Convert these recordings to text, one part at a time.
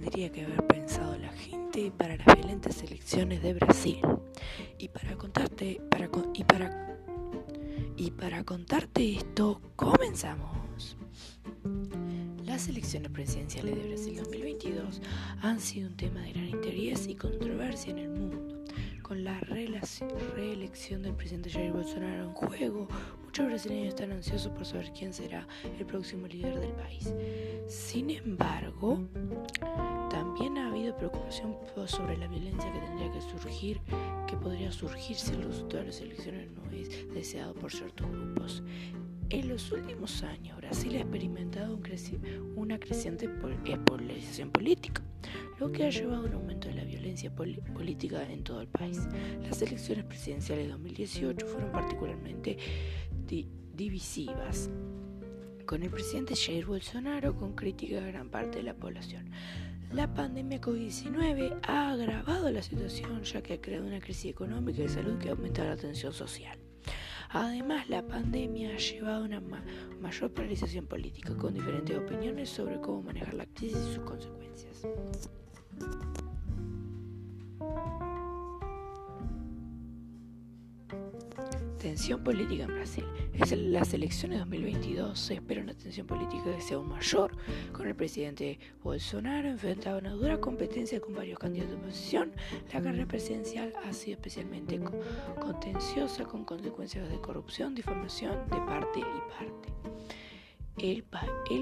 tendría que haber pensado la gente para las violentas elecciones de Brasil. Y para contarte esto, comenzamos. Las elecciones presidenciales de Brasil 2022 han sido un tema de gran interés y controversia en el mundo. Con la reelección del presidente Jair Bolsonaro en juego, muchos brasileños están ansiosos por saber quién será el próximo líder del país. Sin embargo, también ha habido preocupación sobre la violencia que podría surgir si el resultado de las elecciones no es deseado por ciertos grupos. En los últimos años, Brasil ha experimentado una creciente polarización política, lo que ha llevado a un aumento de la violencia política en todo el país. Las elecciones presidenciales de 2018 fueron particularmente divisivas, con el presidente Jair Bolsonaro con críticas a gran parte de la población. La pandemia COVID-19 ha agravado la situación, ya que ha creado una crisis económica y de salud que ha aumentado la tensión social. Además, la pandemia ha llevado a una mayor polarización política, con diferentes opiniones sobre cómo manejar la crisis y sus consecuencias. Tensión política en Brasil. En las elecciones de 2022 se espera una tensión política que sea aún mayor, con el presidente Bolsonaro enfrentando una dura competencia con varios candidatos de oposición. La carrera presidencial ha sido especialmente contenciosa, con consecuencias de corrupción, difamación de parte y parte. El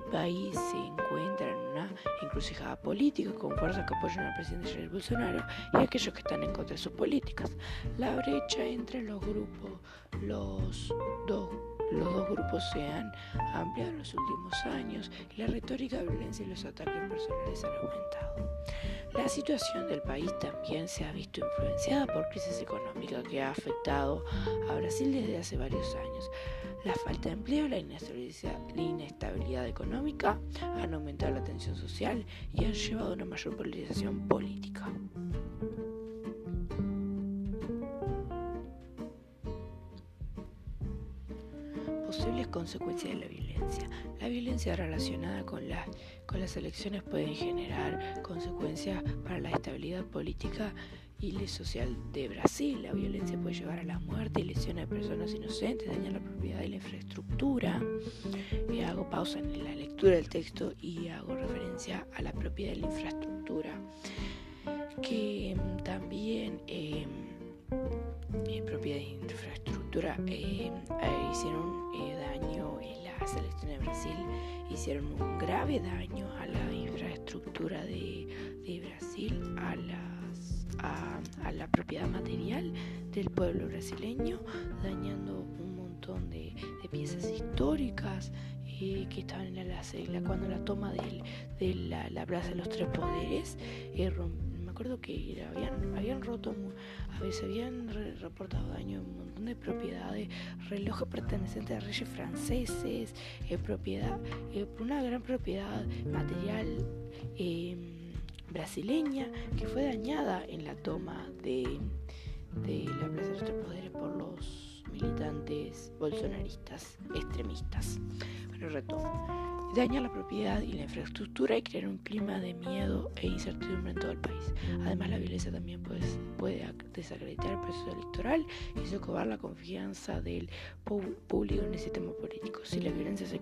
país se encuentra en una encrucijada política, con fuerzas que apoyan al presidente Jair Bolsonaro y aquellos que están en contra de sus políticas. La brecha entre los dos grupos se han ampliado en los últimos años y la retórica de violencia y los ataques personales han aumentado. La situación del país también se ha visto influenciada por crisis económica que ha afectado a Brasil desde hace varios años. La falta de empleo, la inestabilidad económica han aumentado la tensión social y han llevado a una mayor polarización política. Posibles consecuencias de la violencia. La violencia relacionada con las elecciones pueden generar consecuencias para la estabilidad política y la social de Brasil. La violencia puede llevar a la muerte y lesiones de personas inocentes, dañar la propiedad y la infraestructura. Hago pausa en la lectura del texto y hago referencia a la propiedad y la infraestructura, que también propiedad e infraestructura hicieron daño en las elecciones de Brasil, hicieron un grave daño a la infraestructura de Brasil, a la propiedad material del pueblo brasileño, dañando un montón de piezas históricas que estaban cuando la toma de la Plaza de los Tres Poderes. Me acuerdo que habían roto, a veces habían reportado daño en un montón de propiedades, relojes pertenecientes a reyes franceses, una gran propiedad material brasileña que fue dañada en la toma de la Plaza de los Tres Poderes por los militantes bolsonaristas extremistas. Bueno, retomo. Dañar la propiedad y la infraestructura y crear un clima de miedo e incertidumbre en todo el país. Además, la violencia también puede desacreditar el proceso electoral y socavar la confianza del público en el sistema político. Si la violencia se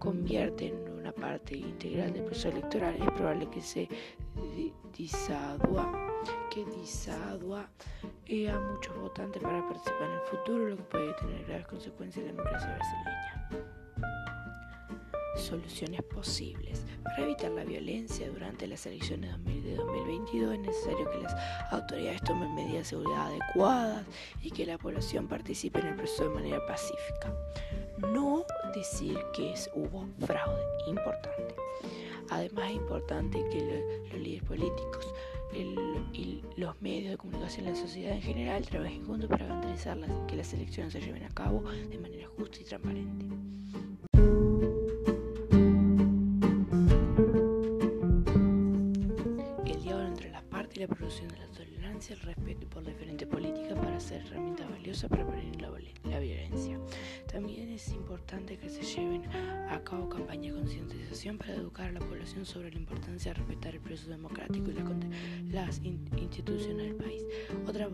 convierte en una parte integral del proceso electoral, es probable que se disuada a muchos votantes para participar en el futuro, lo que puede tener graves consecuencias en la democracia brasileña. Soluciones posibles. Para evitar la violencia durante las elecciones de 2022 es necesario que las autoridades tomen medidas de seguridad adecuadas y que la población participe en el proceso de manera pacífica. No decir que hubo fraude, importante. Además, es importante que los líderes políticos y los medios de comunicación y la sociedad en general trabajen juntos para garantizar que las elecciones se lleven a cabo de manera justa y transparente. La producción de la tolerancia tolerancia, el respeto por las diferentes políticas para ser herramientas valiosas para prevenir la violencia. También es importante que se lleven a cabo campañas de concientización para educar a la población sobre la importancia de respetar el proceso democrático y las instituciones del país. Otra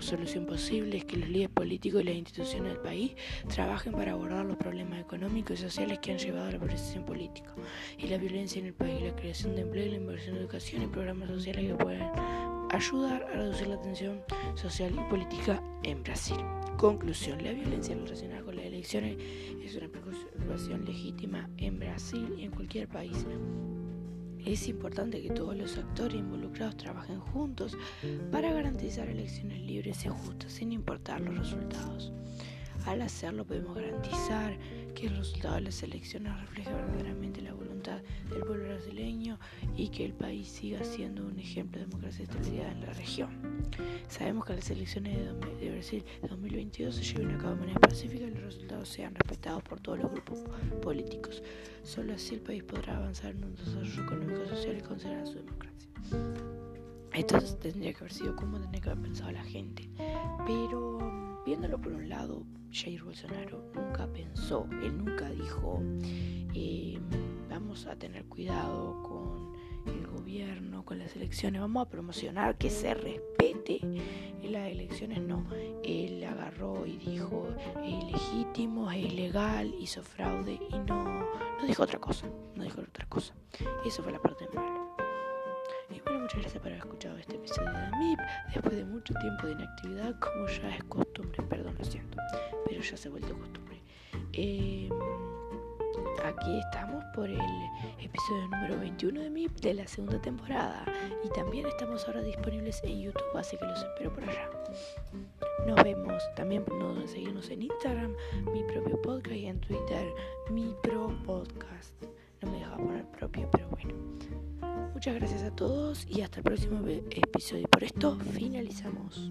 solución posible es que los líderes políticos y las instituciones del país trabajen para abordar los problemas económicos y sociales que han llevado a la polarización política y la violencia en el país, la creación de empleo, la inversión en educación y programas sociales que puedan ayudar a reducir la tensión social y política en Brasil. Conclusión: la violencia relacionada con las elecciones es una preocupación legítima en Brasil y en cualquier país. Es importante que todos los actores involucrados trabajen juntos para garantizar elecciones libres y justas, sin importar los resultados. Al hacerlo, podemos garantizar que el resultado de las elecciones refleje verdaderamente la voluntad del pueblo brasileño y que el país siga siendo un ejemplo de democracia y estabilidad en la región. Sabemos que las elecciones de Brasil 2022 se lleven a cabo de manera pacífica y los resultados sean respetados por todos los grupos políticos. Solo así el país podrá avanzar en un desarrollo económico, social y conservar su democracia. Esto tendría que haber sido como tendría que haber pensado la gente, pero viéndolo por un lado, Jair Bolsonaro nunca pensó, él nunca dijo vamos a tener cuidado con el gobierno, con las elecciones, vamos a promocionar que se respete las elecciones. No, él agarró y dijo es ilegítimo, es ilegal, hizo fraude y no dijo otra cosa. Eso fue la parte mala. Y bueno, muchas gracias por haber escuchado este episodio de MIP. Después de mucho tiempo de inactividad, como ya es costumbre, perdón, lo siento, pero ya se ha vuelto costumbre. Aquí estamos por el episodio número 21 de MIP de la segunda temporada. Y también estamos ahora disponibles en YouTube, así que los espero por allá. Nos vemos. También no duden seguirnos en Instagram, mi propio podcast, y en Twitter, mi pro podcast. No me dejaba poner propio, pero bueno. Muchas gracias a todos y hasta el próximo episodio. Por esto finalizamos.